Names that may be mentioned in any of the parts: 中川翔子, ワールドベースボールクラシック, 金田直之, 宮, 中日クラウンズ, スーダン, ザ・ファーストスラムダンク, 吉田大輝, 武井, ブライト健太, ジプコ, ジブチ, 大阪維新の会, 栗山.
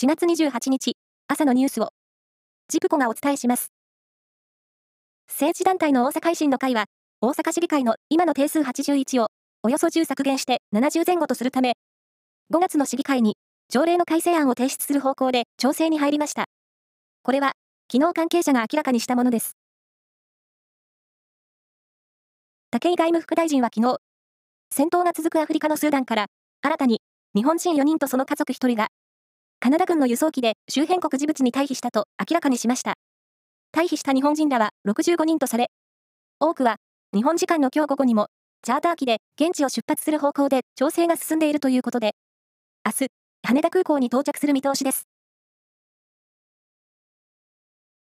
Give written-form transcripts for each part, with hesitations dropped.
4月28日、朝のニュースを、ジプコがお伝えします。政治団体の大阪維新の会は、大阪市議会の今の定数81を、およそ10削減して70前後とするため、5月の市議会に、条例の改正案を提出する方向で調整に入りました。これは、昨日関係者が明らかにしたものです。武井外務副大臣は昨日、戦闘が続くアフリカのスーダンから、新たに、日本人4人とその家族1人が、カナダ軍の輸送機で周辺国ジブチに退避したと明らかにしました。退避した日本人らは65人とされ、多くは日本時間の今日午後にもチャーター機で現地を出発する方向で調整が進んでいるということで、明日、羽田空港に到着する見通しです。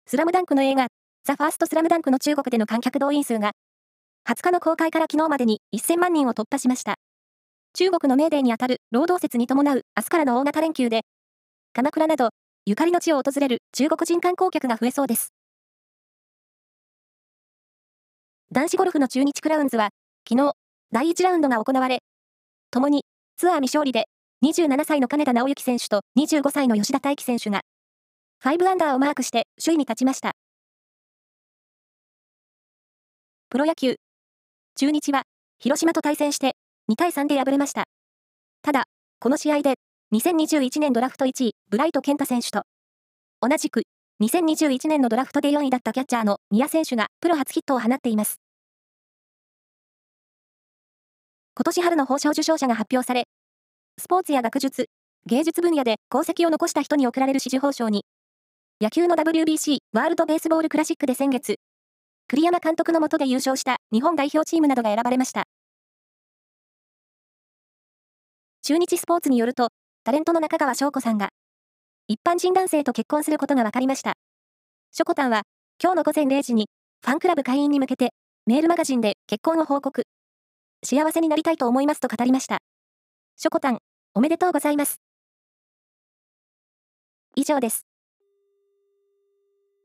スラムダンクの映画、ザ・ファーストスラムダンクの中国での観客動員数が、20日の公開から昨日までに1000万人を突破しました。中国のメーデーにあたる労働節に伴う明日からの大型連休で、鎌倉など、ゆかりの地を訪れる中国人観光客が増えそうです。男子ゴルフの中日クラウンズは、昨日、第1ラウンドが行われ、共にツアー未勝利で、27歳の金田直之選手と25歳の吉田大輝選手が、5アンダーをマークして首位に立ちました。プロ野球。中日は、広島と対戦して、2対3で敗れました。ただ、この試合で、2021年ドラフト1位、ブライト健太選手と、同じく、2021年のドラフトで4位だったキャッチャーの宮選手がプロ初ヒットを放っています。今年春の報奨受賞者が発表され、スポーツや学術、芸術分野で功績を残した人に贈られる紫綬褒章に、野球の WBC ワールドベースボールクラシックで先月、栗山監督の下で優勝した日本代表チームなどが選ばれました。中日スポーツによると、タレントの中川翔子さんが、一般人男性と結婚することが分かりました。しょこたんは、今日の午前0時に、ファンクラブ会員に向けて、メールマガジンで結婚を報告。幸せになりたいと思いますと語りました。しょこたん、おめでとうございます。以上です。